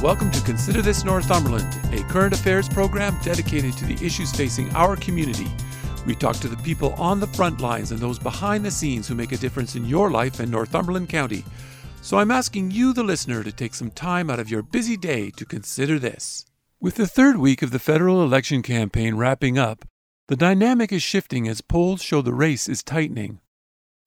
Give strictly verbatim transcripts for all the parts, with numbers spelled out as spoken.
welcome to Consider This Northumberland, a current affairs program dedicated to the issues facing our community. We talk to the people on the front lines and those behind the scenes who make a difference in your life in Northumberland County. So I'm asking you, the listener, to take some time out of your busy day to consider this. With the third week of the federal election campaign wrapping up, the dynamic is shifting as polls show the race is tightening.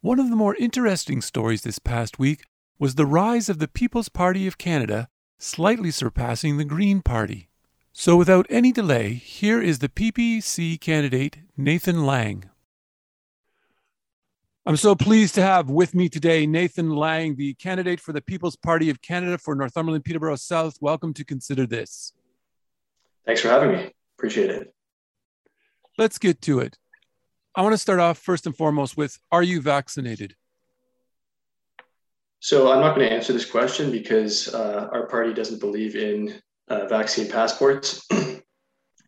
One of the more interesting stories this past week was the rise of the People's Party of Canada, slightly surpassing the Green Party. So without any delay, here is the P P C candidate, Nathan Lang. I'm so pleased to have with me today Nathan Lang, the candidate for the People's Party of Canada for Northumberland-Peterborough South. Welcome to Consider This. Thanks for having me. Appreciate it. Let's get to it. I want to start off first and foremost with, are you vaccinated? So I'm not going to answer this question because uh, our party doesn't believe in uh, vaccine passports,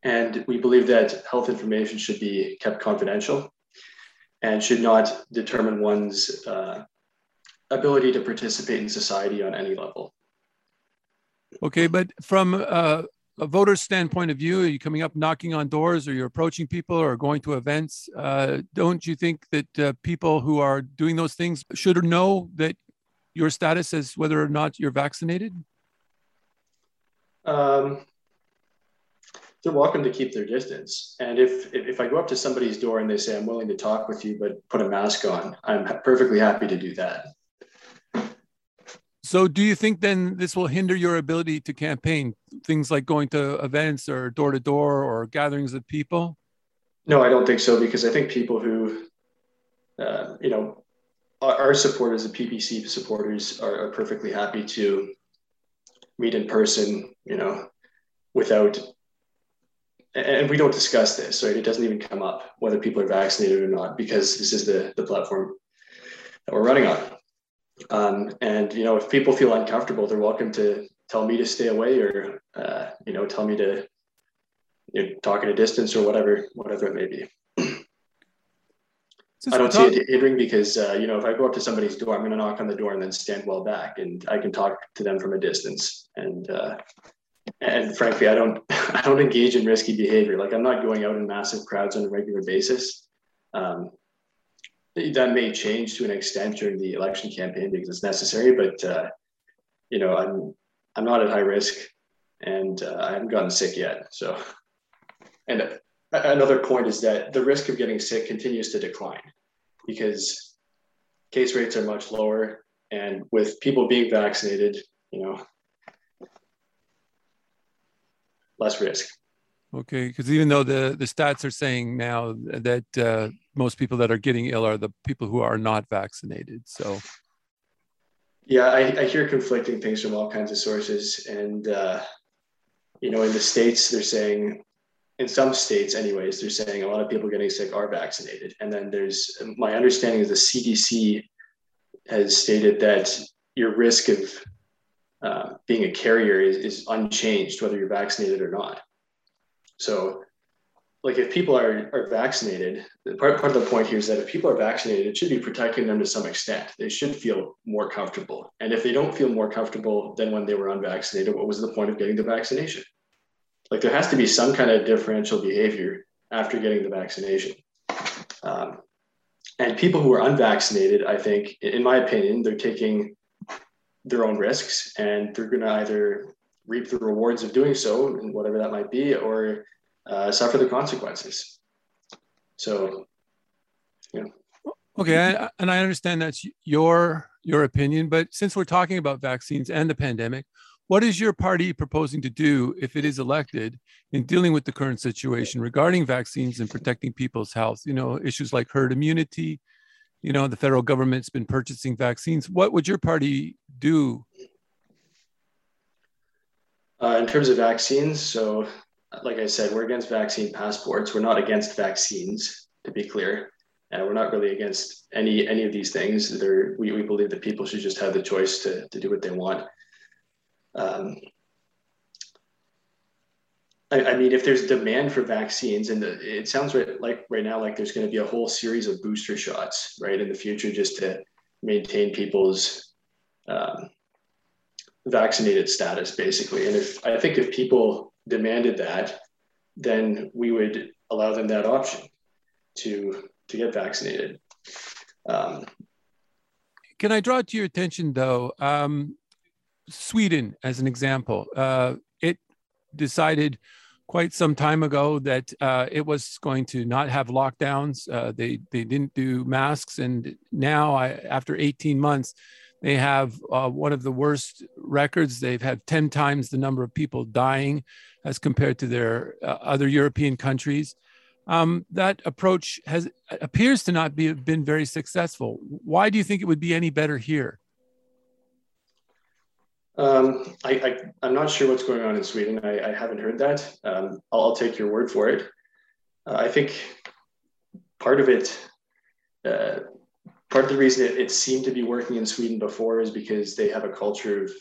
and we believe that health information should be kept confidential and should not determine one's uh, ability to participate in society on any level. Okay, but from uh, a voter's standpoint of view, are you coming up knocking on doors, or you're approaching people, or going to events? Uh, don't you think that uh, people who are doing those things should know that your status as whether or not you're vaccinated? Um, they're welcome to keep their distance. And if, if if I go up to somebody's door and they say, I'm willing to talk with you, but put a mask on, I'm perfectly happy to do that. So do you think then this will hinder your ability to campaign? Things like going to events or door to door or gatherings of people? No, I don't think so, because I think people who, uh, you know, our supporters, the P P C supporters, are, are perfectly happy to meet in person, you know, without, and we don't discuss this, right? It doesn't even come up whether people are vaccinated or not, because this is the, the platform that we're running on. Um, and, you know, if people feel uncomfortable, they're welcome to tell me to stay away or, uh, you know, tell me to you know, talk at a distance or whatever, whatever it may be. Since I don't see it hindering because, uh, you know, if I go up to somebody's door, I'm going to knock on the door and then stand well back, and I can talk to them from a distance. And uh, and frankly, I don't I don't engage in risky behavior. Like, I'm not going out in massive crowds on a regular basis. Um, that may change to an extent during the election campaign because it's necessary. But, uh, you know, I'm I'm not at high risk, and uh, I haven't gotten sick yet. So, and uh, another point is that the risk of getting sick continues to decline because case rates are much lower, and with people being vaccinated, you know, less risk. Okay, because even though the, the stats are saying now that uh, most people that are getting ill are the people who are not vaccinated, so. Yeah, I, I hear conflicting things from all kinds of sources, and, uh, you know, in the States, they're saying, in some states anyways, they're saying a lot of people getting sick are vaccinated. And then there's, my understanding is the C D C has stated that your risk of uh, being a carrier is, is unchanged, whether you're vaccinated or not. So like if people are, are vaccinated, part, part of the point here is that if people are vaccinated, it should be protecting them to some extent. They should feel more comfortable. And if they don't feel more comfortable than when they were unvaccinated, what was the point of getting the vaccination? Like, there has to be some kind of differential behavior after getting the vaccination. Um, and people who are unvaccinated, I think, in my opinion, they're taking their own risks, and they're going to either reap the rewards of doing so, and whatever that might be, or uh, suffer the consequences. So, yeah. Okay, I, and I understand that's your your opinion, but since we're talking about vaccines and the pandemic, what is your party proposing to do if it is elected in dealing with the current situation regarding vaccines and protecting people's health? You know, issues like herd immunity, you know, the federal government's been purchasing vaccines. What would your party do? Uh, in terms of vaccines, so like I said, we're against vaccine passports. We're not against vaccines, to be clear. And we're not really against any any of these things. They're, we, we believe that people should just have the choice to, to do what they want. Um, I, I mean, if there's demand for vaccines, and the, it sounds right, like right now like there's going to be a whole series of booster shots, right, in the future just to maintain people's um, vaccinated status, basically. And if I think if people demanded that, then we would allow them that option to to get vaccinated. Um, Can I draw to your attention, though, um, Sweden, as an example, uh, it decided quite some time ago that uh, it was going to not have lockdowns. Uh, they, they didn't do masks. And now, I, after eighteen months, they have uh, one of the worst records. They've had ten times the number of people dying as compared to their uh, other European countries. Um, that approach has appears to not be been very successful. Why do you think it would be any better here? Um, I, I, I'm not sure what's going on in Sweden. I, I haven't heard that. Um, I'll, I'll take your word for it. Uh, I think part of it, uh, part of the reason it, it seemed to be working in Sweden before is because they have a culture of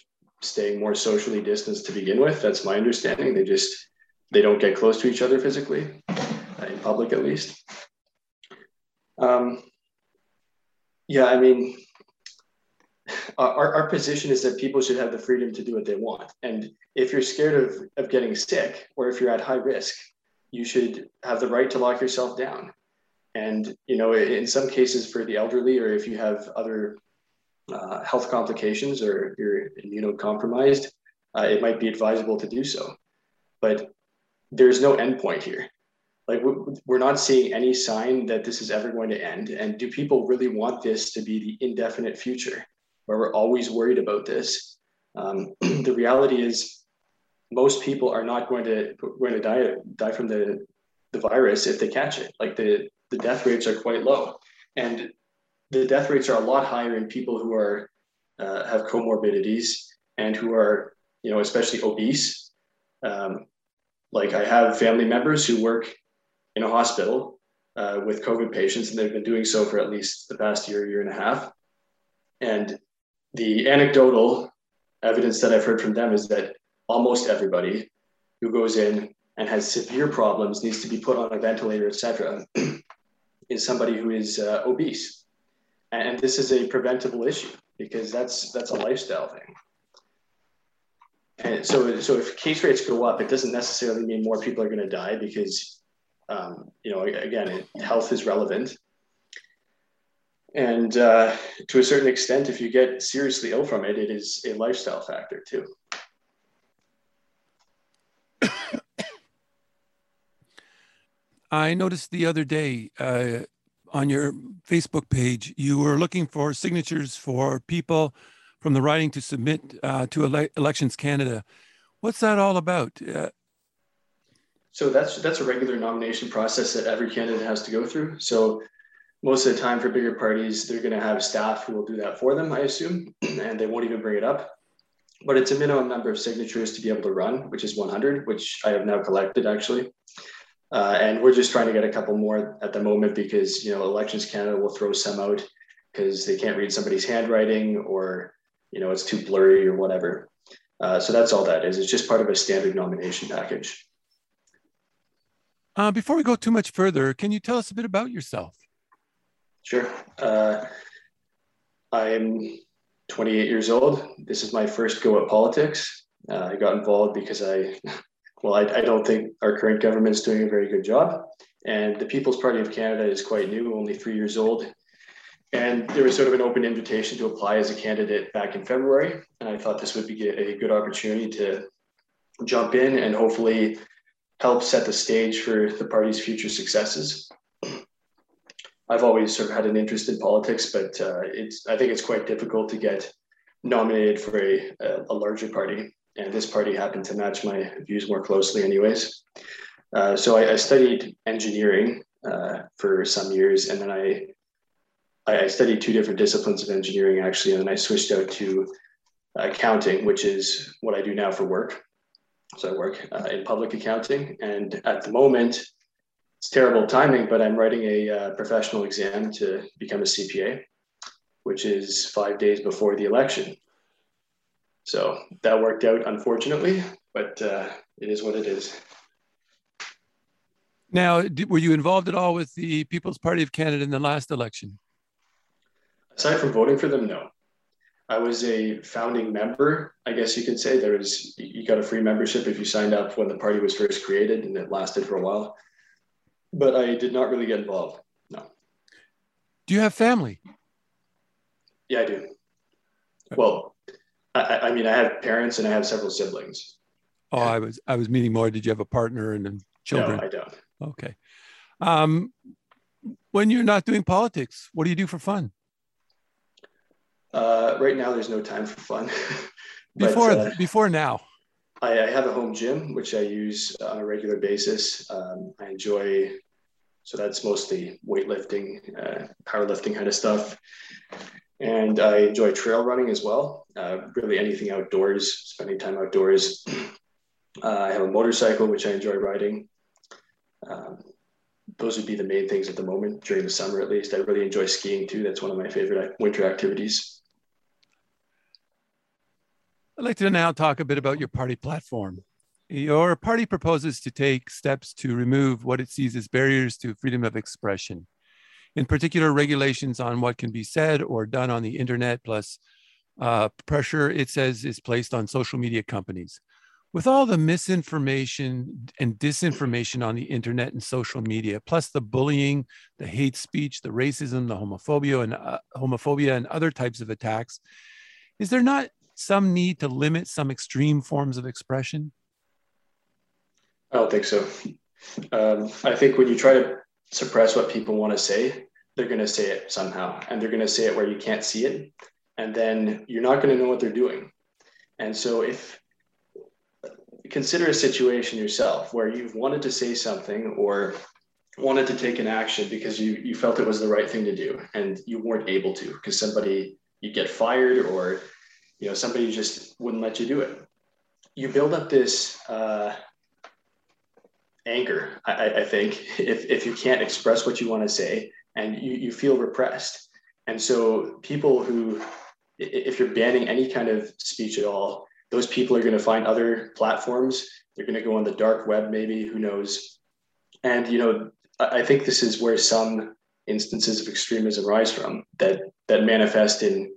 staying more socially distanced to begin with. That's my understanding. They just, they don't get close to each other physically. In public, at least. Um, yeah, I mean, our, our position is that people should have the freedom to do what they want. And if you're scared of, of getting sick, or if you're at high risk, you should have the right to lock yourself down. And, you know, in some cases for the elderly, or if you have other uh, health complications, or if you're immunocompromised, uh, it might be advisable to do so. But there's no end point here. Like, we're not seeing any sign that this is ever going to end. And do people really want this to be the indefinite future where we're always worried about this? Um, the reality is most people are not going to going to die, die from the, the virus if they catch it. Like, the, the death rates are quite low. And the death rates are a lot higher in people who are uh, have comorbidities and who are, you know, especially obese. Um, like I have family members who work in a hospital uh, with COVID patients, and they've been doing so for at least the past year, year and a half. And the anecdotal evidence that I've heard from them is that almost everybody who goes in and has severe problems, needs to be put on a ventilator, et cetera, is somebody who is uh, obese. And this is a preventable issue because that's that's a lifestyle thing. And so, so if case rates go up, it doesn't necessarily mean more people are gonna die because Um, you know, again, it, health is relevant. And uh, to a certain extent, if you get seriously ill from it, it is a lifestyle factor too. I noticed the other day uh, on your Facebook page, you were looking for signatures for people from the riding to submit uh, to ele- Elections Canada. What's that all about? Uh, So that's that's a regular nomination process that every candidate has to go through. So most of the time for bigger parties, they're going to have staff who will do that for them, I assume, and they won't even bring it up. But it's a minimum number of signatures to be able to run, which is one hundred, which I have now collected, actually. Uh, and we're just trying to get a couple more at the moment because, you know, Elections Canada will throw some out because they can't read somebody's handwriting or, you know, it's too blurry or whatever. Uh, so that's all that is. It's just part of a standard nomination package. Uh, before we go too much further, can you tell us a bit about yourself? Sure. Uh, I'm twenty-eight years old. This is my first go at politics. Uh, I got involved because I, well, I, I don't think our current government's doing a very good job. And the People's Party of Canada is quite new, only three years old. And there was sort of an open invitation to apply as a candidate back in February. And I thought this would be a good opportunity to jump in and hopefully help set the stage for the party's future successes. I've always sort of had an interest in politics, but uh, it's I think it's quite difficult to get nominated for a, a larger party. And this party happened to match my views more closely anyways. Uh, so I, I studied engineering uh, for some years, and then I, I studied two different disciplines of engineering actually, and then I switched out to accounting, which is what I do now for work. So I work uh, in public accounting, and at the moment, it's terrible timing, but I'm writing a uh, professional exam to become a C P A, which is five days before the election. So that worked out, unfortunately, but uh, it is what it is. Now, were you involved at all with the People's Party of Canada in the last election? Aside from voting for them, no. I was a founding member, I guess you could say. There was, you got a free membership if you signed up when the party was first created, and it lasted for a while. But I did not really get involved, no. Do you have family? Yeah, I do. Well, I, I mean, I have parents and I have several siblings. Oh, I was I was meaning more. Did you have a partner and children? No, I don't. Okay. Um, when you're not doing politics, what do you do for fun? Uh, right now, there's no time for fun. but, before uh, before now, I, I have a home gym which I use on a regular basis. Um, I enjoy, so that's mostly weightlifting, uh, powerlifting kind of stuff, and I enjoy trail running as well. Uh, really, anything outdoors, spending time outdoors. Uh, I have a motorcycle which I enjoy riding. Um, those would be the main things at the moment during the summer, at least. I really enjoy skiing too. That's one of my favorite winter activities. I'd like to now talk a bit about your party platform. Your party proposes to take steps to remove what it sees as barriers to freedom of expression, in particular regulations on what can be said or done on the internet, plus uh, pressure it says is placed on social media companies. With all the misinformation and disinformation on the internet and social media, plus the bullying, the hate speech, the racism, the homophobia and, uh, homophobia and other types of attacks, is there not some need to limit some extreme forms of expression? I don't think so. Um, I think when you try to suppress what people want to say, they're going to say it somehow, and they're going to say it where you can't see it, and then you're not going to know what they're doing. And so if, consider a situation yourself where you've wanted to say something or wanted to take an action because you, you felt it was the right thing to do, and you weren't able to because somebody, you get fired, or you know, somebody just wouldn't let you do it. You build up this uh, anger, I, I think, if, if you can't express what you want to say, and you, you feel repressed. And so people who, if you're banning any kind of speech at all, those people are going to find other platforms. They're going to go on the dark web, maybe, who knows. And, you know, I think this is where some instances of extremism rise from, that, that manifest in,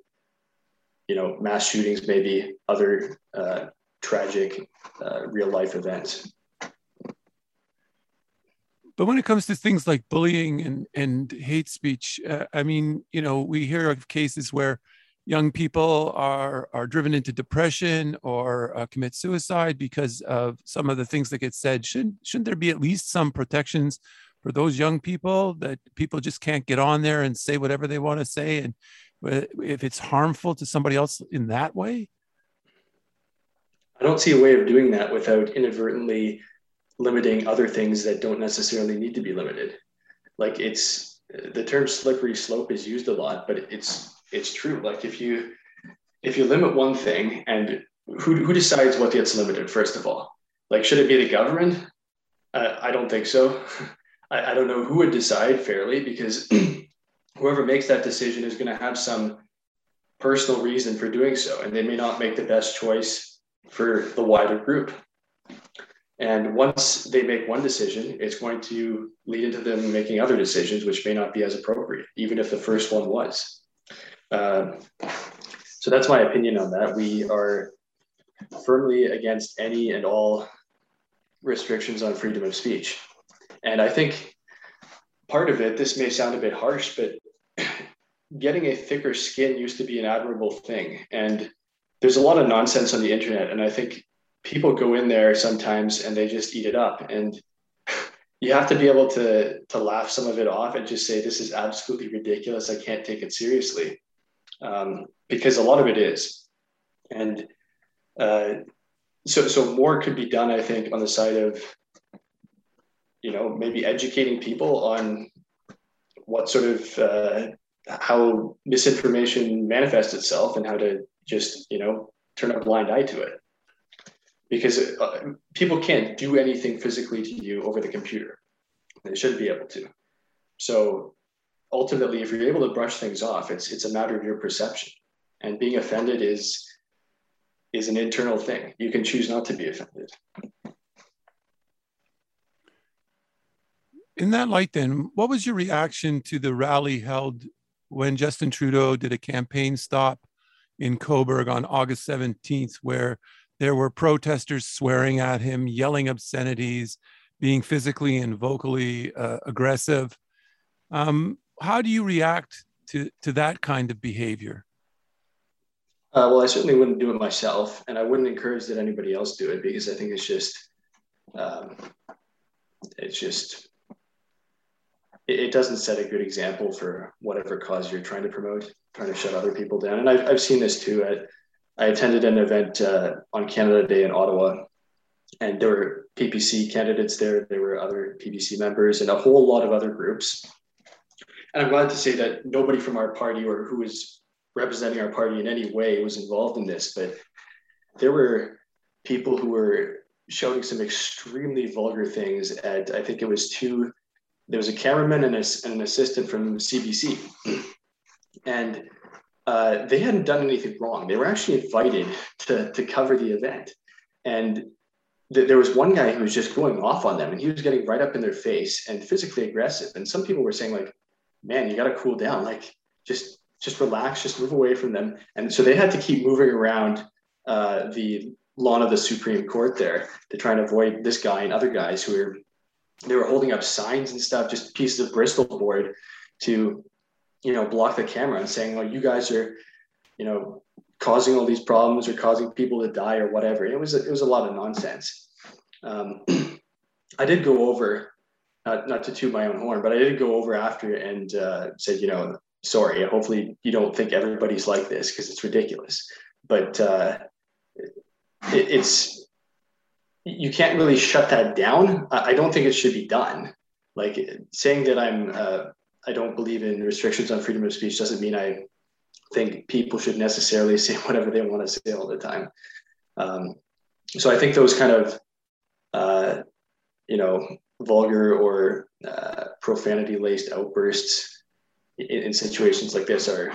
you know, mass shootings, maybe other uh, tragic uh, real life events. But when it comes to things like bullying and, and hate speech, uh, I mean, you know, we hear of cases where young people are, are driven into depression or uh, commit suicide because of some of the things that get said. Shouldn't, shouldn't there be at least some protections for those young people, that people just can't get on there and say whatever they want to say, and if it's harmful to somebody else in that way? I don't see a way of doing that without inadvertently limiting other things that don't necessarily need to be limited. Like, it's, the term slippery slope is used a lot, but it's it's true. Like, if you if you limit one thing, and who, who decides what gets limited, first of all? Like, should it be the government? Uh, I don't think so. I, I don't know who would decide fairly, because whoever makes that decision is going to have some personal reason for doing so, and they may not make the best choice for the wider group. And once they make one decision, it's going to lead into them making other decisions, which may not be as appropriate, even if the first one was. Um, so that's my opinion on that. We are firmly against any and all restrictions on freedom of speech. And I think part of it, this may sound a bit harsh, but getting a thicker skin used to be an admirable thing. And there's a lot of nonsense on the internet, and I think people go in there sometimes and they just eat it up. And you have to be able to, to laugh some of it off and just say, this is absolutely ridiculous. I can't take it seriously. Um, because a lot of it is. And uh, so, so more could be done, I think, on the side of, you know, maybe educating people on what sort of, uh, how misinformation manifests itself, and how to just, you know, turn a blind eye to it. because it, uh, people can't do anything physically to you over the computer. They shouldn't be able to. So ultimately, if you're able to brush things off, it's it's a matter of your perception. And being offended is is an internal thing. You can choose not to be offended. In that light, then, what was your reaction to the rally held when Justin Trudeau did a campaign stop in Coburg on August seventeenth, where there were protesters swearing at him, yelling obscenities, being physically and vocally uh, aggressive? Um, how do you react to, to that kind of behavior? Uh, well, I certainly wouldn't do it myself, and I wouldn't encourage that anybody else do it, because I think it's just, um, it's just, it, it doesn't set a good example for whatever cause you're trying to promote, trying to shut other people down. And I've, I've seen this too. I, I attended an event uh, on Canada Day in Ottawa, and there were P P C candidates there. There were other P P C members and a whole lot of other groups. And I'm glad to say that nobody from our party or who is representing our party in any way was involved in this, but there were people who were shouting some extremely vulgar things at, I think it was two, there was a cameraman and, a, and an assistant from C B C. And uh, they hadn't done anything wrong. They were actually invited to, to cover the event. And th- there was one guy who was just going off on them, and he was getting right up in their face and physically aggressive. And some people were saying, like, man, you got to cool down. Like, just Just relax, just move away from them. And so they had to keep moving around uh, the lawn of the Supreme Court there to try and avoid this guy and other guys who were, they were holding up signs and stuff, just pieces of Bristol board to, you know, block the camera and saying, oh, you guys are, you know, causing all these problems or causing people to die or whatever. And it was, it was a lot of nonsense. Um, I did go over, not, not to toot my own horn, but I did go over after and uh, said, you know, sorry, hopefully you don't think everybody's like this, because it's ridiculous. But uh, it, it's, you can't really shut that down. I don't think it should be done. Like, saying that I'm, uh, I don't believe in restrictions on freedom of speech doesn't mean I think people should necessarily say whatever they want to say all the time. Um, so I think those kind of, uh, you know, vulgar or uh, profanity-laced outbursts in situations like this are,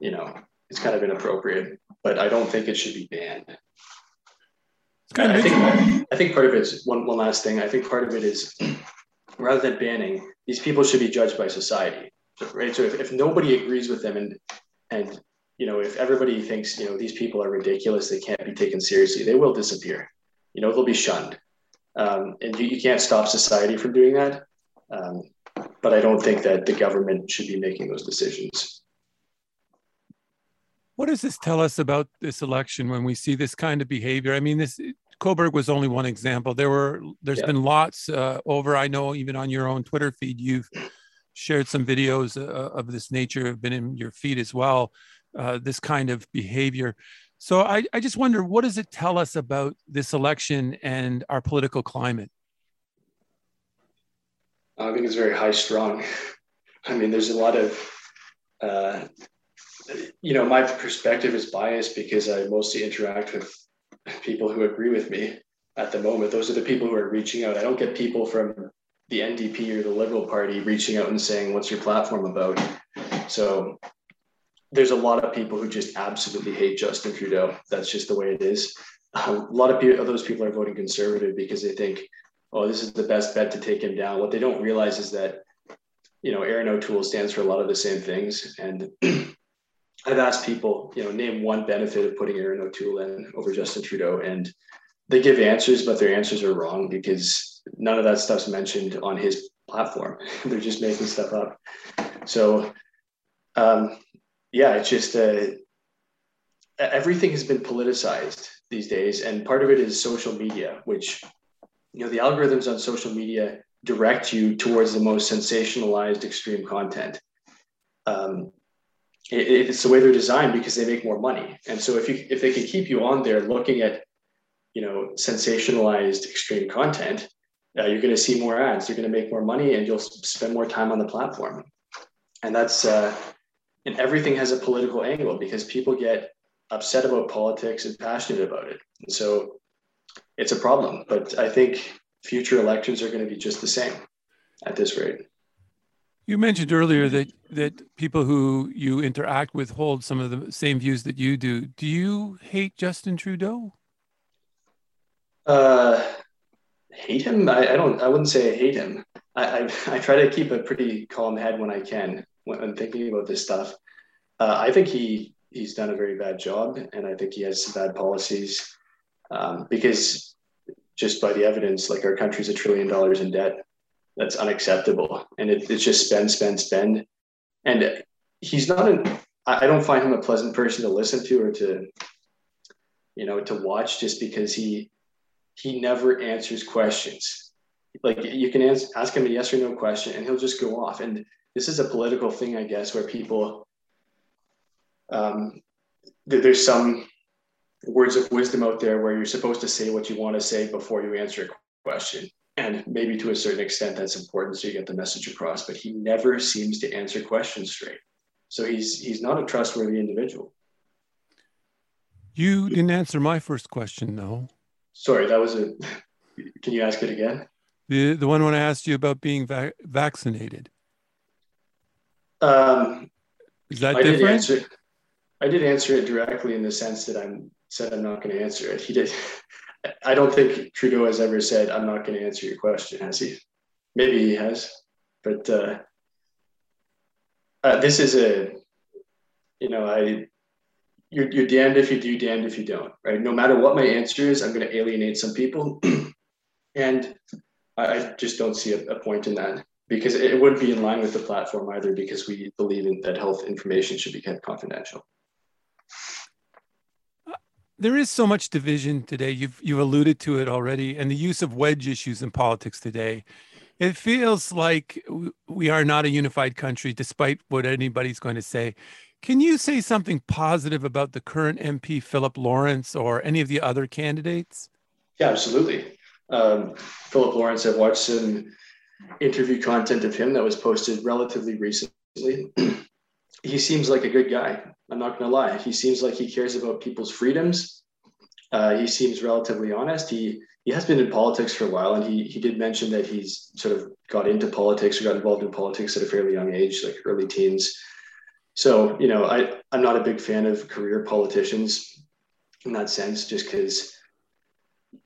you know, it's kind of inappropriate, but I don't think it should be banned. It's kind of I, think, I think part of it's one, one last thing. I think part of it is, rather than banning, these people should be judged by society, right? So if, if nobody agrees with them and, and, you know, if everybody thinks, you know, these people are ridiculous, they can't be taken seriously, they will disappear, you know, they'll be shunned. Um, and you, you can't stop society from doing that. Um, But I don't think that the government should be making those decisions. What does this tell us about this election when we see this kind of behavior? I mean, this Coburg was only one example. There were, there's yeah. been lots uh, over, I know, even on your own Twitter feed, you've shared some videos uh, of this nature, have been in your feed as well, uh, this kind of behavior. So I, I just wonder, what does it tell us about this election and our political climate? I think it's very high strung. I mean, there's a lot of, uh, you know, my perspective is biased because I mostly interact with people who agree with me at the moment. Those are the people who are reaching out. I don't get people from the N D P or the Liberal Party reaching out and saying, what's your platform about? So there's a lot of people who just absolutely hate Justin Trudeau. That's just the way it is. Um, a lot of, people, of those people are voting conservative because they think, oh, this is the best bet to take him down. What they don't realize is that, you know, Erin O'Toole stands for a lot of the same things. And I've asked people, you know, name one benefit of putting Erin O'Toole in over Justin Trudeau. And they give answers, but their answers are wrong because none of that stuff's mentioned on his platform. They're just making stuff up. So, um, yeah, it's just uh, everything has been politicized these days. And part of it is social media, which, you know, the algorithms on social media direct you towards the most sensationalized extreme content. Um, it, it's the way they're designed because they make more money. And so if you, if they can keep you on there looking at, you know, sensationalized extreme content, uh, you're going to see more ads, you're going to make more money, and you'll spend more time on the platform. And that's, uh, and everything has a political angle because people get upset about politics and passionate about it. And so it's a problem. But I think future elections are going to be just the same at this rate. You mentioned earlier that that people who you interact with hold some of the same views that you do. Do you hate Justin Trudeau? Uh, hate him? I, I don't. I wouldn't say I hate him. I, I I try to keep a pretty calm head when I can when I'm thinking about this stuff. Uh, I think he he's done a very bad job, and I think he has some bad policies um, because just by the evidence, like our country's a trillion dollars in debt. That's unacceptable. And it, it's just spend, spend, spend. And he's not, an, I don't find him a pleasant person to listen to or to, you know, to watch just because he, he never answers questions. Like you can ask, ask him a yes or no question and he'll just go off. And this is a political thing, I guess, where people, um, th- there's some words of wisdom out there where you're supposed to say what you want to say before you answer a question. And maybe to a certain extent that's important so you get the message across, but he never seems to answer questions straight. So he's he's not a trustworthy individual. You didn't answer my first question, though. Sorry, that was a, can you ask it again? The the one when I asked you about being va- vaccinated. Um, Is that I different? Did answer, I did answer it directly in the sense that I said I'm not going to answer it. He did. I don't think Trudeau has ever said, I'm not going to answer your question, has he? Maybe he has, but uh, uh, this is a, you know, I, you're, you're damned if you do, damned if you don't, right? No matter what my answer is, I'm going to alienate some people. And I, I just don't see a, a point in that because it wouldn't be in line with the platform either because we believe in, that health information should be kept confidential. There is so much division today. You've you've alluded to it already, and the use of wedge issues in politics today. It feels like we are not a unified country, despite what anybody's going to say. Can you say something positive about the current M P, Philip Lawrence, or any of the other candidates? Yeah, absolutely. Um, Philip Lawrence, I've watched some interview content of him that was posted relatively recently. He seems like a good guy. I'm not going to lie. He seems like he cares about people's freedoms. Uh, he seems relatively honest. He he has been in politics for a while, and he he did mention that he's sort of got into politics or got involved in politics at a fairly young age, like early teens. So, you know, I, I'm not a big fan of career politicians in that sense, just because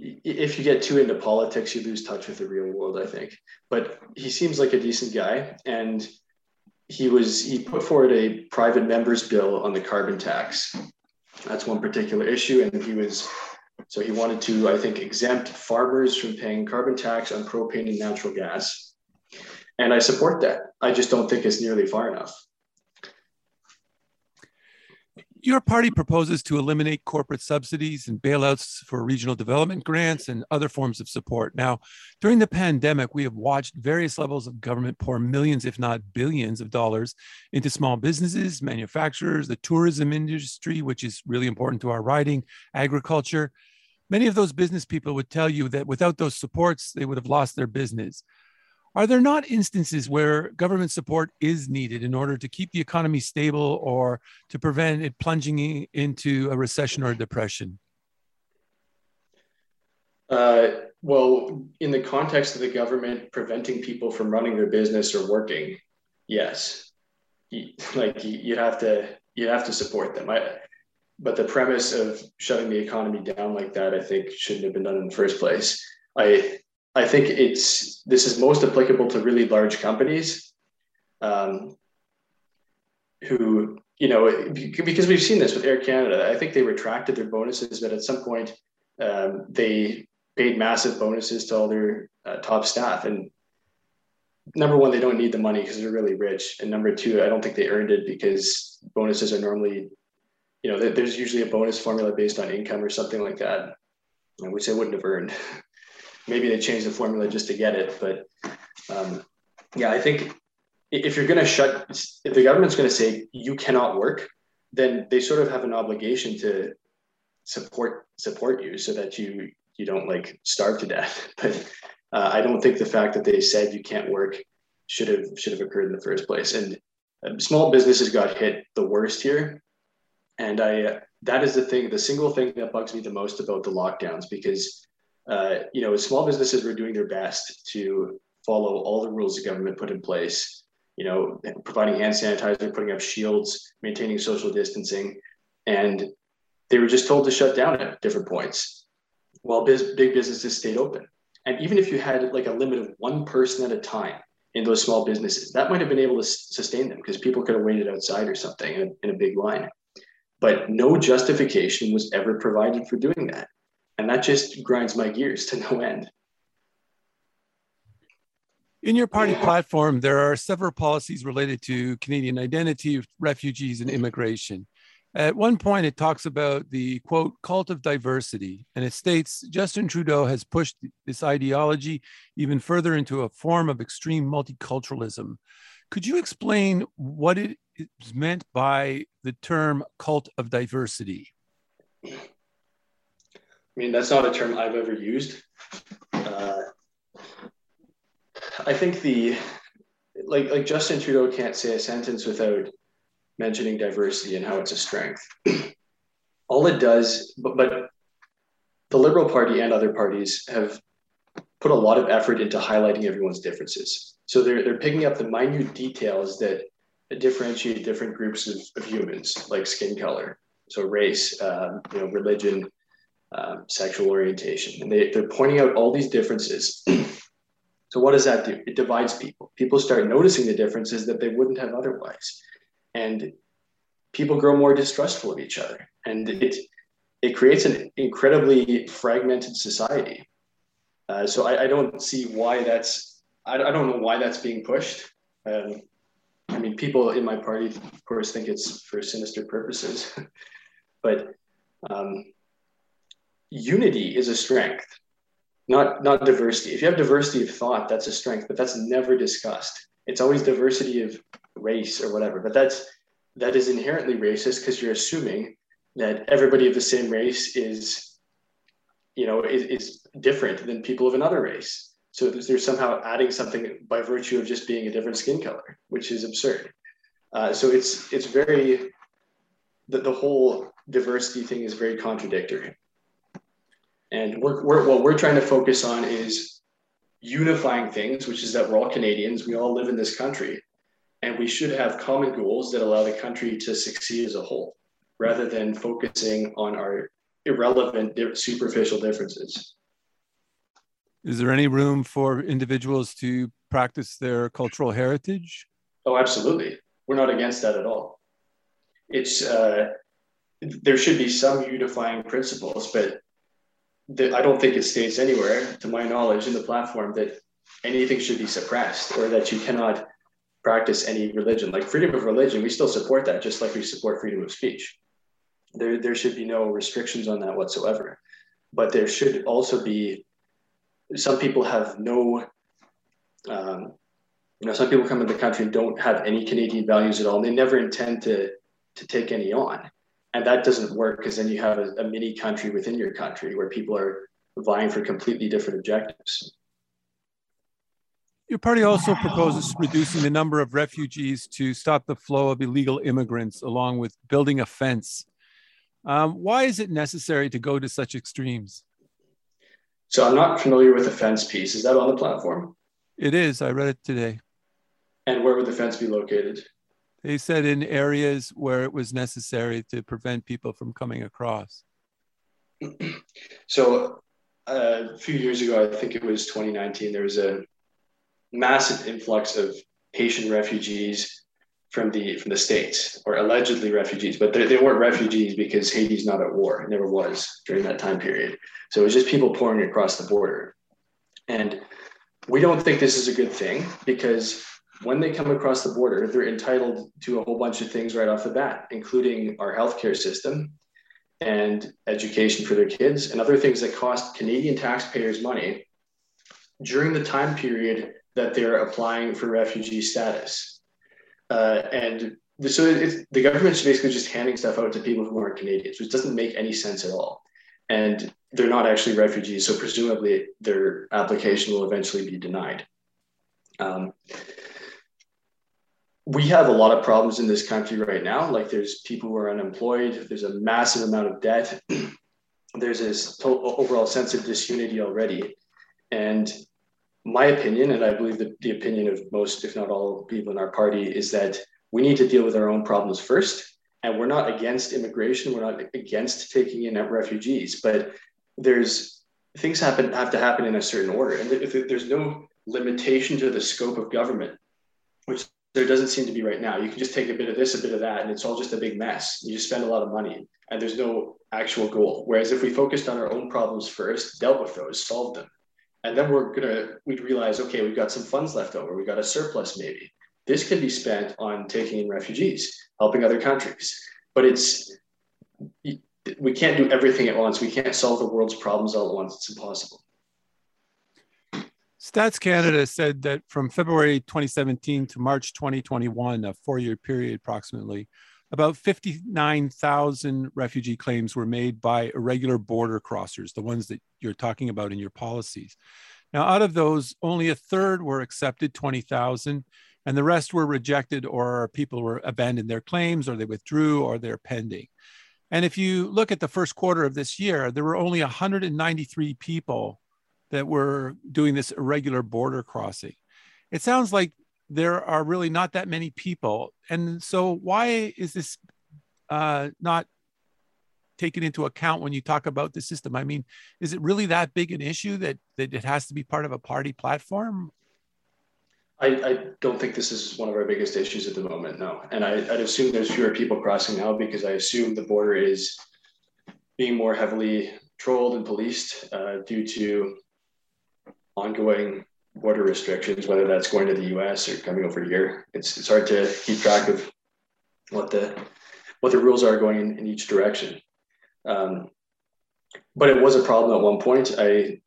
if you get too into politics, you lose touch with the real world, I think. But he seems like a decent guy, and He was he put forward a private member's bill on the carbon tax. That's one particular issue. And he was so he wanted to, I think, exempt farmers from paying carbon tax on propane and natural gas. And I support that. I just don't think it's nearly far enough. Your party proposes to eliminate corporate subsidies and bailouts for regional development grants and other forms of support. Now, during the pandemic, we have watched various levels of government pour millions, if not billions of dollars into small businesses, manufacturers, the tourism industry, which is really important to our riding, agriculture. Many of those business people would tell you that without those supports, they would have lost their business. Are there not instances where government support is needed in order to keep the economy stable or to prevent it plunging into a recession or a depression? Uh, well, in the context of the government preventing people from running their business or working, yes. You, like you, you have to, you have to support them. I, but the premise of shutting the economy down like that, I think, shouldn't have been done in the first place. I. I think it's this is most applicable to really large companies um, who, you know, because we've seen this with Air Canada. I think they retracted their bonuses, but at some point um, they paid massive bonuses to all their uh, top staff. And number one, they don't need the money because they're really rich. And number two, I don't think they earned it because bonuses are normally, you know, there's usually a bonus formula based on income or something like that, which they wouldn't have earned. Maybe they changed the formula just to get it, but um, yeah, I think if you're going to shut, if the government's going to say you cannot work, then they sort of have an obligation to support support you so that you you don't like starve to death. But uh, I don't think the fact that they said you can't work should have should have occurred in the first place. And um, small businesses got hit the worst here, and I uh, that is the thing, the single thing that bugs me the most about the lockdowns because uh, you know, small businesses were doing their best to follow all the rules the government put in place, you know, providing hand sanitizer, putting up shields, maintaining social distancing. And they were just told to shut down at different points while biz- big businesses stayed open. And even if you had like a limit of one person at a time in those small businesses, that might have been able to s- sustain them because people could have waited outside or something in a, in a big line. But no justification was ever provided for doing that. And that just grinds my gears to no end. In your party platform, there are several policies related to Canadian identity, refugees, and immigration. At one point, it talks about the, quote, cult of diversity, and it states Justin Trudeau has pushed this ideology even further into a form of extreme multiculturalism. Could you explain what it is meant by the term cult of diversity? I mean, that's not a term I've ever used. Uh, I think the, like, like Justin Trudeau can't say a sentence without mentioning diversity and how it's a strength. All it does, but, but the Liberal Party and other parties have put a lot of effort into highlighting everyone's differences. So they're, they're picking up the minute details that differentiate different groups of, of humans, like skin color, so race, um, you know, religion, um, sexual orientation. And they, they're pointing out all these differences. So what does that do? It divides people. People start noticing the differences that they wouldn't have otherwise. And people grow more distrustful of each other. And it it creates an incredibly fragmented society. Uh, so I, I don't see why that's, I, I don't know why that's being pushed. Um, I mean, people in my party, of course, think it's for sinister purposes. But um, unity is a strength, not, not diversity. If you have diversity of thought, that's a strength, but that's never discussed. It's always diversity of race or whatever, but that's that is inherently racist because you're assuming that everybody of the same race is, you know, is, is different than people of another race. So they're somehow adding something by virtue of just being a different skin color, which is absurd. Uh, so it's it's very the, the whole diversity thing is very contradictory. And we're, we're, what we're trying to focus on is unifying things, which is that we're all Canadians, we all live in this country. And we should have common goals that allow the country to succeed as a whole, rather than focusing on our irrelevant, superficial differences. Is there any room for individuals to practice their cultural heritage? Oh, absolutely. We're not against that at all. It's uh, there should be some unifying principles, but the, I don't think it states anywhere, to my knowledge, in the platform that anything should be suppressed or that you cannot practice any religion. Like freedom of religion, we still support that, just like we support freedom of speech. There, there should be no restrictions on that whatsoever. But there should also be, some people have no, um, you know, some people come into the country and don't have any Canadian values at all. And they never intend to, to take any on. And that doesn't work because then you have a, a mini country within your country where people are vying for completely different objectives. Your party also proposes reducing the number of refugees to stop the flow of illegal immigrants, along with building a fence. Um, why is it necessary to go to such extremes? So I'm not familiar with the fence piece. Is that on the platform? It is. I read it today. And where would the fence be located? They said in areas where it was necessary to prevent people from coming across. So uh, a few years ago, I think it was twenty nineteen, there was a massive influx of Haitian refugees from the from the States, or allegedly refugees, but they, they weren't refugees because Haiti's not at war. It never was during that time period. So it was just people pouring across the border. And we don't think this is a good thing because when they come across the border, they're entitled to a whole bunch of things right off the bat, including our healthcare system and education for their kids and other things that cost Canadian taxpayers money during the time period that they're applying for refugee status. Uh, and the, so it's, the government's basically just handing stuff out to people who aren't Canadians, which doesn't make any sense at all. And they're not actually refugees, so presumably their application will eventually be denied. Um, we have a lot of problems in this country right now. Like there's people who are unemployed, there's a massive amount of debt. there's this overall sense of disunity already. And my opinion, and I believe that the opinion of most, if not all people in our party, is that we need to deal with our own problems first. And we're not against immigration. We're not against taking in refugees, but there's things happen have to happen in a certain order. And if there's no limitation to the scope of government, which there doesn't seem to be right now, you can just take a bit of this, a bit of that, and it's all just a big mess. You just spend a lot of money and there's no actual goal. Whereas if we focused on our own problems first, dealt with those, solved them, and then we're gonna, we'd realize, okay, we've got some funds left over. We've got a surplus maybe. This can be spent on taking in refugees, helping other countries. But it's, we can't do everything at once. We can't solve the world's problems all at once. It's impossible. Stats Canada said that from February twenty seventeen to March twenty twenty-one, a four-year period approximately, about fifty-nine thousand refugee claims were made by irregular border crossers, the ones that you're talking about in your policies. Now, out of those, only a third were accepted, twenty thousand. And the rest were rejected, or people were abandoned their claims, or they withdrew, or they're pending. And if you look at the first quarter of this year, there were only one hundred ninety-three people that were doing this irregular border crossing. It sounds like there are really not that many people. And so why is this uh, not taken into account when you talk about the system? I mean, is it really that big an issue that, that it has to be part of a party platform? I, I don't think this is one of our biggest issues at the moment, no. And I, I'd assume there's fewer people crossing now because I assume the border is being more heavily trolled and policed uh, due to ongoing border restrictions, whether that's going to the U S or coming over here. It's, it's hard to keep track of what the, what the rules are going in, in each direction. Um, but it was a problem at one point. I...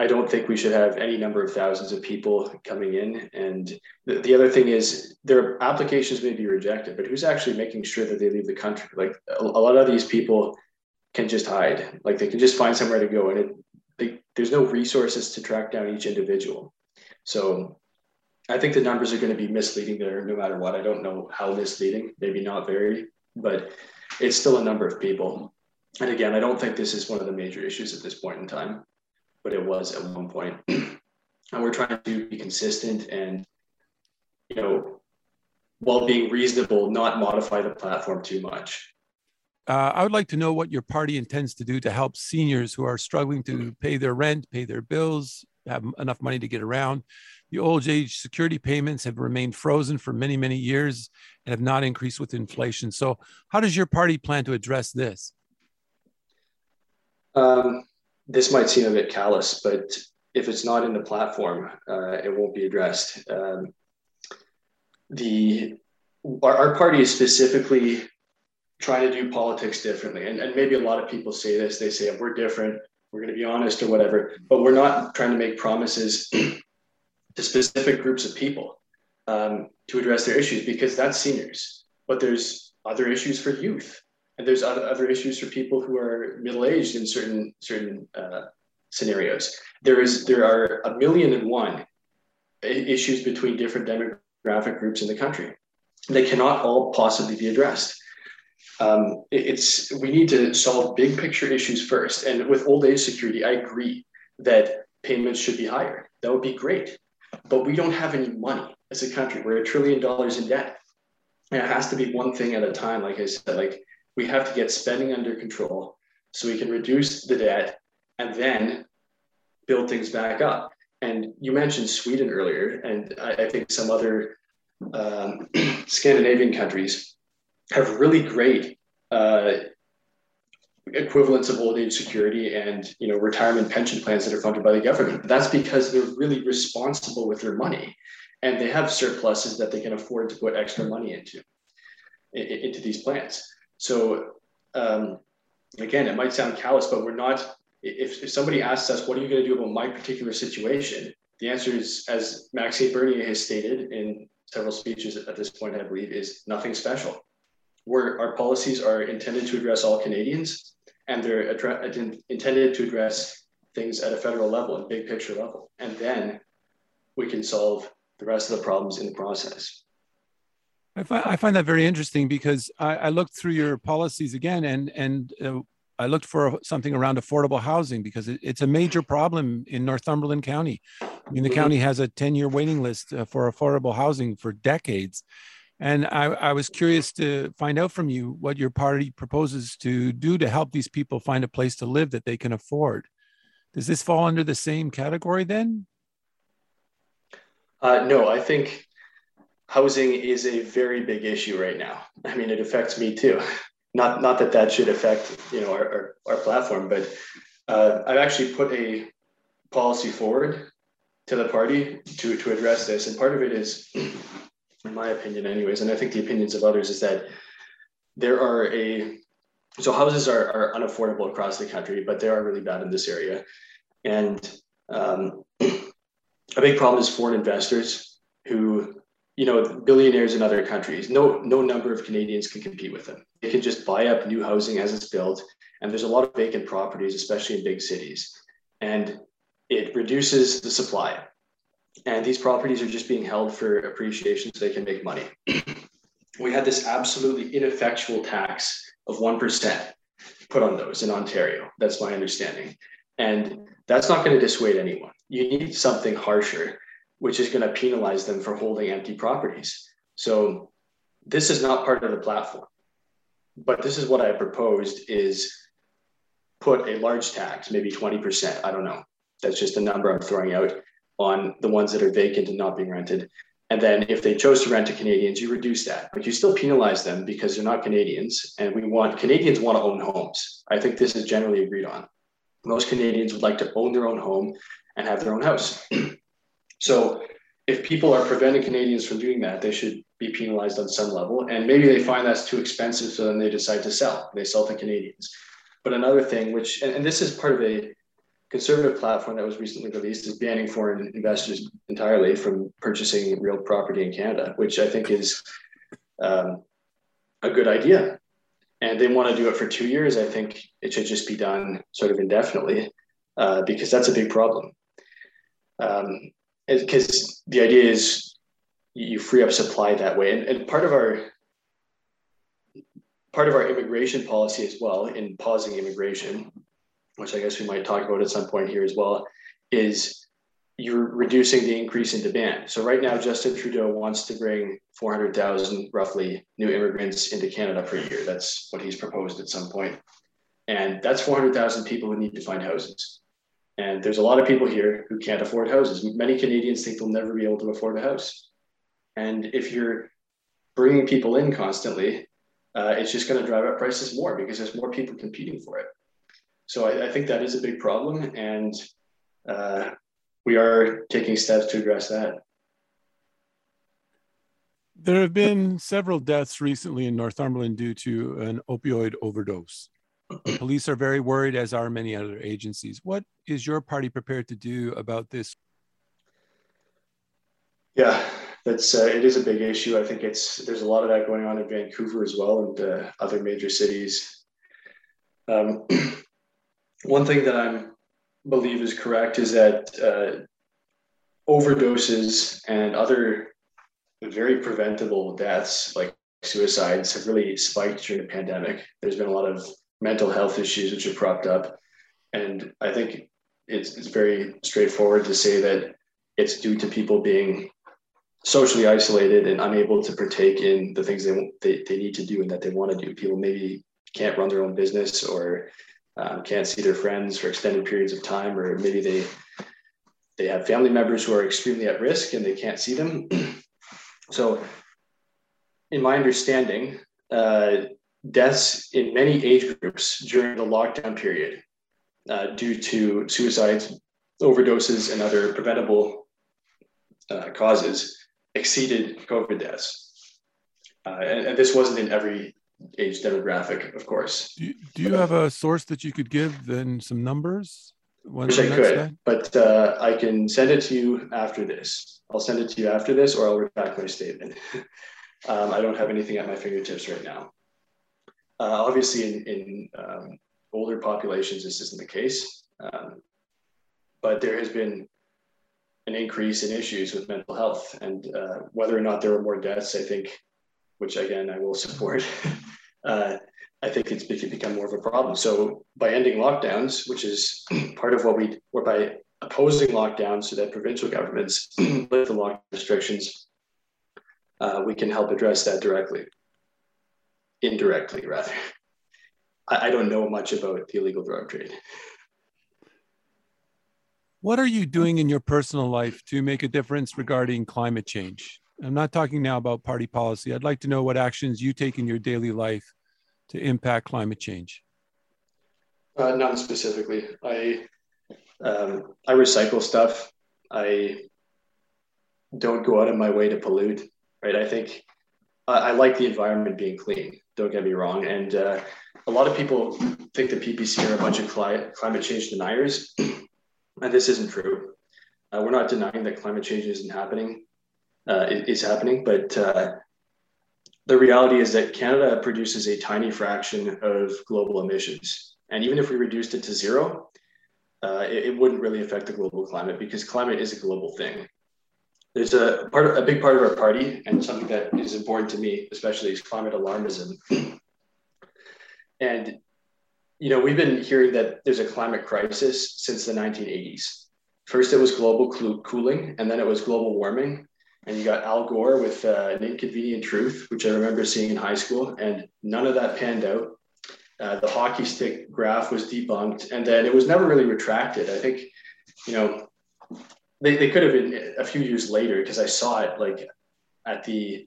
I don't think we should have any number of thousands of people coming in. And the, the other thing is their applications may be rejected, but who's actually making sure that they leave the country? Like a, a lot of these people can just hide, like they can just find somewhere to go. And it, they, there's no resources to track down each individual. So I think the numbers are going to be misleading there no matter what. I don't know how misleading, maybe not very, but it's still a number of people. And again, I don't think this is one of the major issues at this point in time. But it was at one point. And we're trying to be consistent and, you know, while being reasonable, not modify the platform too much. Uh, I would like to know what your party intends to do to help seniors who are struggling to pay their rent, pay their bills, have enough money to get around. The old age security payments have remained frozen for many, many years and have not increased with inflation. So how does your party plan to address this? Um. This might seem a bit callous, but if it's not in the platform, uh, it won't be addressed. Um, the our, our party is specifically trying to do politics differently. And, and maybe a lot of people say this, they say, we're different, we're gonna be honest or whatever, but we're not trying to make promises to specific groups of people um, to address their issues because that's seniors, but there's other issues for youth. And there's other, other issues for people who are middle-aged in certain certain uh, scenarios. There is there are a million and one issues between different demographic groups in the country. They cannot all possibly be addressed. Um, it's we need to solve big picture issues first. And with old age security, I agree that payments should be higher. That would be great. But we don't have any money as a country. We're a trillion dollars in debt. And it has to be one thing at a time, like I said, like. We have to get spending under control so we can reduce the debt and then build things back up. And you mentioned Sweden earlier, and I, I think some other um, Scandinavian countries have really great uh, equivalents of old age security and you know retirement pension plans that are funded by the government. But that's because they're really responsible with their money and they have surpluses that they can afford to put extra money into, into these plans. So um, again, it might sound callous, but we're not, if, if somebody asks us, what are you going to do about my particular situation? The answer is, as Maxime Bernier has stated in several speeches at this point, I believe, is nothing special. We're, our policies are intended to address all Canadians, and they're addre- intended to address things at a federal level and big picture level. And then we can solve the rest of the problems in the process. I find that very interesting because I, I looked through your policies again, and and uh, I looked for something around affordable housing because it, it's a major problem in Northumberland County. I mean, the county has a ten-year waiting list uh, for affordable housing for decades. And I, I was curious to find out from you what your party proposes to do to help these people find a place to live that they can afford. Does this fall under the same category then? Uh, no, I think housing is a very big issue right now. I mean, it affects me too. Not, not that that should affect, you know, our, our, our platform, but uh, I've actually put a policy forward to the party to, to address this. And part of it is, in my opinion anyways, and I think the opinions of others, is that there are a, so houses are, are unaffordable across the country, but they are really bad in this area. And um, a big problem is foreign investors who, you know, billionaires in other countries, no, no number of Canadians can compete with them. They can just buy up new housing as it's built. And there's a lot of vacant properties, especially in big cities. And it reduces the supply. And these properties are just being held for appreciation so they can make money. We had this absolutely ineffectual tax of one percent put on those in Ontario. That's my understanding. And that's not going to dissuade anyone. You need something harsher, which is going to penalize them for holding empty properties. So this is not part of the platform. But this is what I proposed, is put a large tax, maybe twenty percent. I don't know. That's just a number I'm throwing out, on the ones that are vacant and not being rented. And then if they chose to rent to Canadians, you reduce that, but you still penalize them because they're not Canadians. And we want, Canadians want to own homes. I think this is generally agreed on. Most Canadians would like to own their own home and have their own house. So if people are preventing Canadians from doing that, they should be penalized on some level. And maybe they find that's too expensive, so then they decide to sell. They sell to Canadians. But another thing, which, and, and this is part of a Conservative platform that was recently released, is banning foreign investors entirely from purchasing real property in Canada, which I think is um, a good idea. And they want to do it for two years. I think it should just be done sort of indefinitely uh, because that's a big problem. Um, because the idea is you free up supply that way. And, and part of our part of our immigration policy as well, in pausing immigration, which I guess we might talk about at some point here as well, is you're reducing the increase in demand. So right now, Justin Trudeau wants to bring four hundred thousand roughly new immigrants into Canada per year. That's what he's proposed at some point. And that's four hundred thousand people who need to find houses. And there's a lot of people here who can't afford houses. Many Canadians think they'll never be able to afford a house. And if you're bringing people in constantly, uh, it's just gonna drive up prices more because there's more people competing for it. So I, I think that is a big problem, and uh, we are taking steps to address that. There have been several deaths recently in Northumberland due to an opioid overdose. The police are very worried, as are many other agencies. What is your party prepared to do about this? Yeah, that's uh, it is a big issue. I think it's there's a lot of that going on in Vancouver as well, and uh, other major cities. Um, One thing that I believe is correct is that uh, overdoses and other very preventable deaths, like suicides, have really spiked during the pandemic. There's been a lot of mental health issues which are propped up. And I think it's, it's very straightforward to say that it's due to people being socially isolated and unable to partake in the things they, they, they need to do and that they want to do. People maybe can't run their own business, or Um, can't see their friends for extended periods of time, or maybe they they have family members who are extremely at risk and they can't see them. So in my understanding, uh, deaths in many age groups during the lockdown period uh, due to suicides, overdoses, and other preventable uh, causes exceeded COVID deaths. Uh, and, and this wasn't in every age demographic, of course. Do you, do you have a source that you could give, then some numbers? Wish I could, day? but uh, I can send it to you after this. I'll send it to you after this, or I'll retract my statement. um, I don't have anything at my fingertips right now. Uh, obviously, in, in um, older populations, this isn't the case, um, but there has been an increase in issues with mental health, and uh, whether or not there were more deaths, I think, which again, I will support, uh, I think it's become more of a problem. So by ending lockdowns, which is part of what we, or by opposing lockdowns so that provincial governments lift the lockdown restrictions, uh, we can help address that directly, indirectly rather. I, I don't know much about the illegal drug trade. What are you doing in your personal life to make a difference regarding climate change? I'm not talking now about party policy. I'd like to know what actions you take in your daily life to impact climate change. Uh, not specifically. I um, I recycle stuff. I don't go out of my way to pollute, right? I think uh, I like the environment being clean, don't get me wrong. And uh, a lot of people think the P P C are a bunch of cli- climate change deniers, and this isn't true. Uh, we're not denying that climate change isn't happening. Uh, it, it's happening, but uh, the reality is that Canada produces a tiny fraction of global emissions. And even if we reduced it to zero, uh, it, it wouldn't really affect the global climate, because climate is a global thing. There's a part, of, a big part of our party, and something that is important to me, especially, is climate alarmism. And, you know, we've been hearing that there's a climate crisis since the nineteen eighties. First, it was global cooling, and then it was global warming. And you got Al Gore with uh, An Inconvenient Truth, which I remember seeing in high school, and none of that panned out. Uh, the hockey stick graph was debunked, and then it was never really retracted. I think, you know, they, they could have been a few years later, because I saw it like at the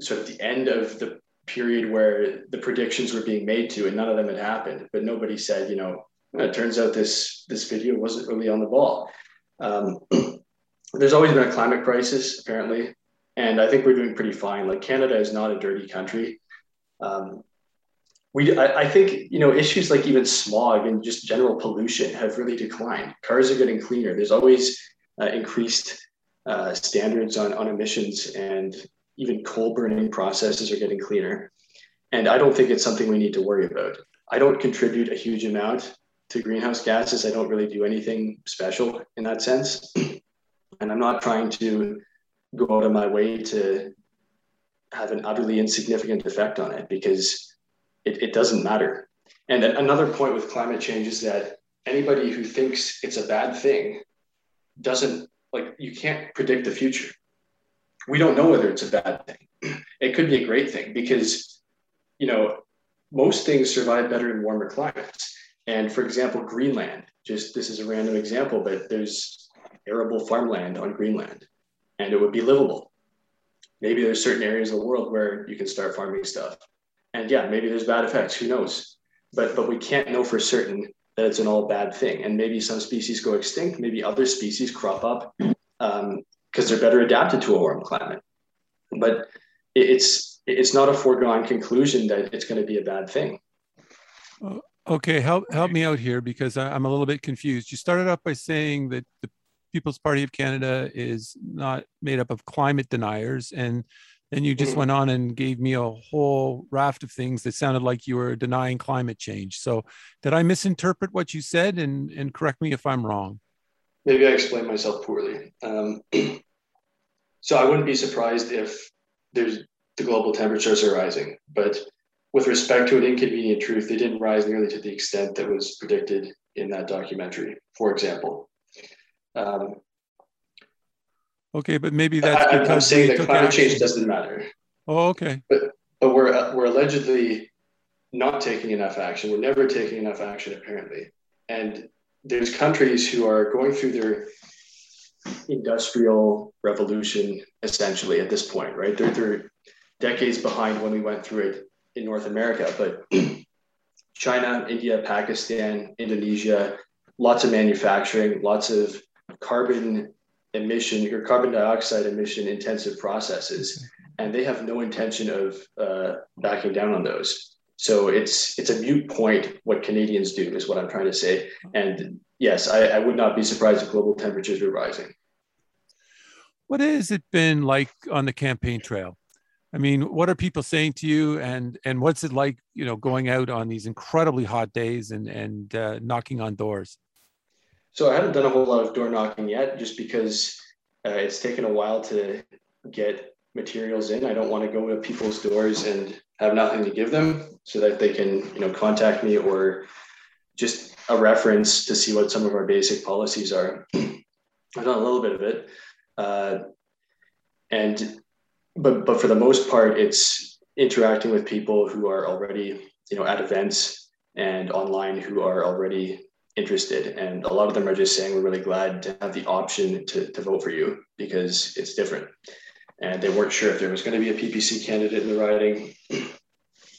sort of the end of the period where the predictions were being made to, and none of them had happened, but nobody said, you know, oh, it turns out this, this video wasn't really on the ball. Um, There's always been a climate crisis, apparently, and I think we're doing pretty fine. Like, Canada is not a dirty country. Um, we, I, I think, you know, issues like even smog and just general pollution have really declined. Cars are getting cleaner. There's always uh, increased uh, standards on, on emissions, and even coal burning processes are getting cleaner. And I don't think it's something we need to worry about. I don't contribute a huge amount to greenhouse gases. I don't really do anything special in that sense. And I'm not trying to go out of my way to have an utterly insignificant effect on it, because it, it doesn't matter. And another point with climate change is that anybody who thinks it's a bad thing doesn't, like, you can't predict the future. We don't know whether it's a bad thing. It could be a great thing, because, you know, most things survive better in warmer climates. And for example, Greenland, just, this is a random example, but there's arable farmland on Greenland, and it would be livable. Maybe there's certain areas of the world where you can start farming stuff, and yeah, maybe there's bad effects, who knows, but but we can't know for certain that it's an all bad thing. And maybe some species go extinct, maybe other species crop up um because they're better adapted to a warm climate, but it, it's it's not a foregone conclusion that it's going to be a bad thing. Okay, help help me out here, because I, I'm a little bit confused. You started off by saying that the People's Party of Canada is not made up of climate deniers. And then you just went on and gave me a whole raft of things that sounded like you were denying climate change. So did I misinterpret what you said? And, and correct me if I'm wrong. Maybe I explained myself poorly. Um, so I wouldn't be surprised if there's, the global temperatures are rising. But with respect to An Inconvenient Truth, they didn't rise nearly to the extent that was predicted in that documentary, for example. Um, okay, but maybe that's because I'm saying that climate action. Change doesn't matter. Oh, okay. But, but we're uh, we're allegedly not taking enough action. We're never taking enough action, apparently. And there's countries who are going through their industrial revolution, essentially, at this point, right? They're, they're decades behind when we went through it in North America, but China, India, Pakistan, Indonesia, lots of manufacturing, lots of carbon emission or carbon dioxide emission intensive processes, and they have no intention of uh, backing down on those. So it's it's a moot point what Canadians do, is what I'm trying to say. And yes, I, I would not be surprised if global temperatures were rising. What has it been like on the campaign trail? I mean, what are people saying to you, and and what's it like, you know, going out on these incredibly hot days and and uh, knocking on doors? So I haven't done a whole lot of door knocking yet, just because uh, it's taken a while to get materials in. I don't want to go to people's doors and have nothing to give them, so that they can, you know, contact me or just a reference to see what some of our basic policies are. I've done a little bit of it. Uh, and, but, but for the most part, it's interacting with people who are already, you know, at events and online who are already interested. And a lot of them are just saying, we're really glad to have the option to, to vote for you because it's different. And they weren't sure if there was going to be a P P C candidate in the riding.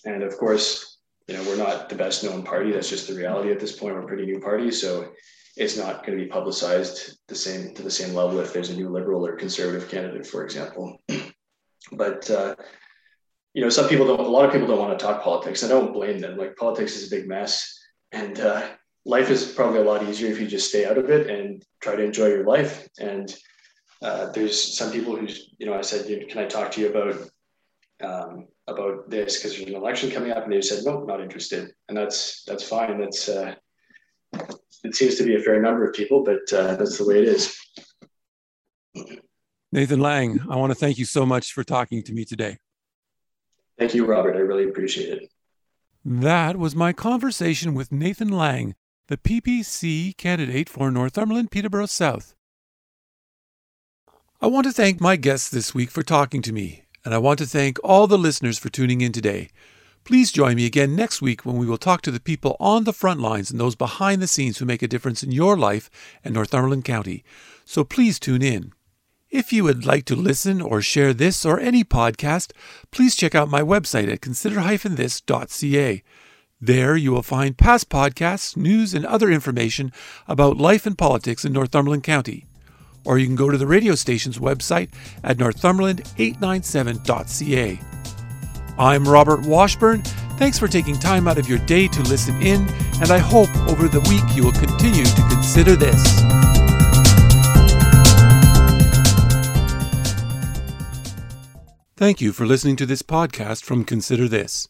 And of course, you know, we're not the best known party. That's just the reality at this point. We're a pretty new party. So it's not going to be publicized the same to the same level if there's a new Liberal or Conservative candidate, for example. But, uh, you know, some people don't, a lot of people don't want to talk politics. I don't blame them. Like, politics is a big mess. And uh, life is probably a lot easier if you just stay out of it and try to enjoy your life. And uh, there's some people who, you know, I said, can I talk to you about um, about this because there's an election coming up? And they said, no, not interested. And that's, that's fine. That's, uh, it seems to be a fair number of people, but uh, that's the way it is. Nathan Lang, I want to thank you so much for talking to me today. Thank you, Robert. I really appreciate it. That was my conversation with Nathan Lang, the P P C candidate for Northumberland-Peterborough South. I want to thank my guests this week for talking to me, and I want to thank all the listeners for tuning in today. Please join me again next week when we will talk to the people on the front lines and those behind the scenes who make a difference in your life and Northumberland County. So please tune in. If you would like to listen or share this or any podcast, please check out my website at consider this dot c a. There you will find past podcasts, news, and other information about life and politics in Northumberland County. Or you can go to the radio station's website at northumberland eight ninety-seven dot c a. I'm Robert Washburn. Thanks for taking time out of your day to listen in, and I hope over the week you will continue to consider this. Thank you for listening to this podcast from Consider This.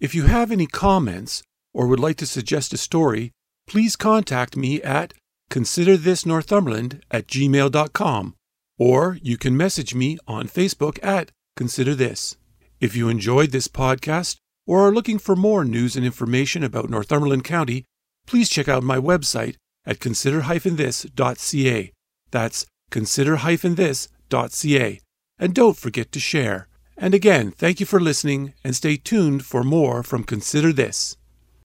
If you have any comments or would like to suggest a story, please contact me at consider this northumberland at gmail dot com, or you can message me on Facebook at Consider This. If you enjoyed this podcast or are looking for more news and information about Northumberland County, please check out my website at consider this dot c a. That's consider this dot c a. And don't forget to share. And again, thank you for listening and stay tuned for more from Consider This.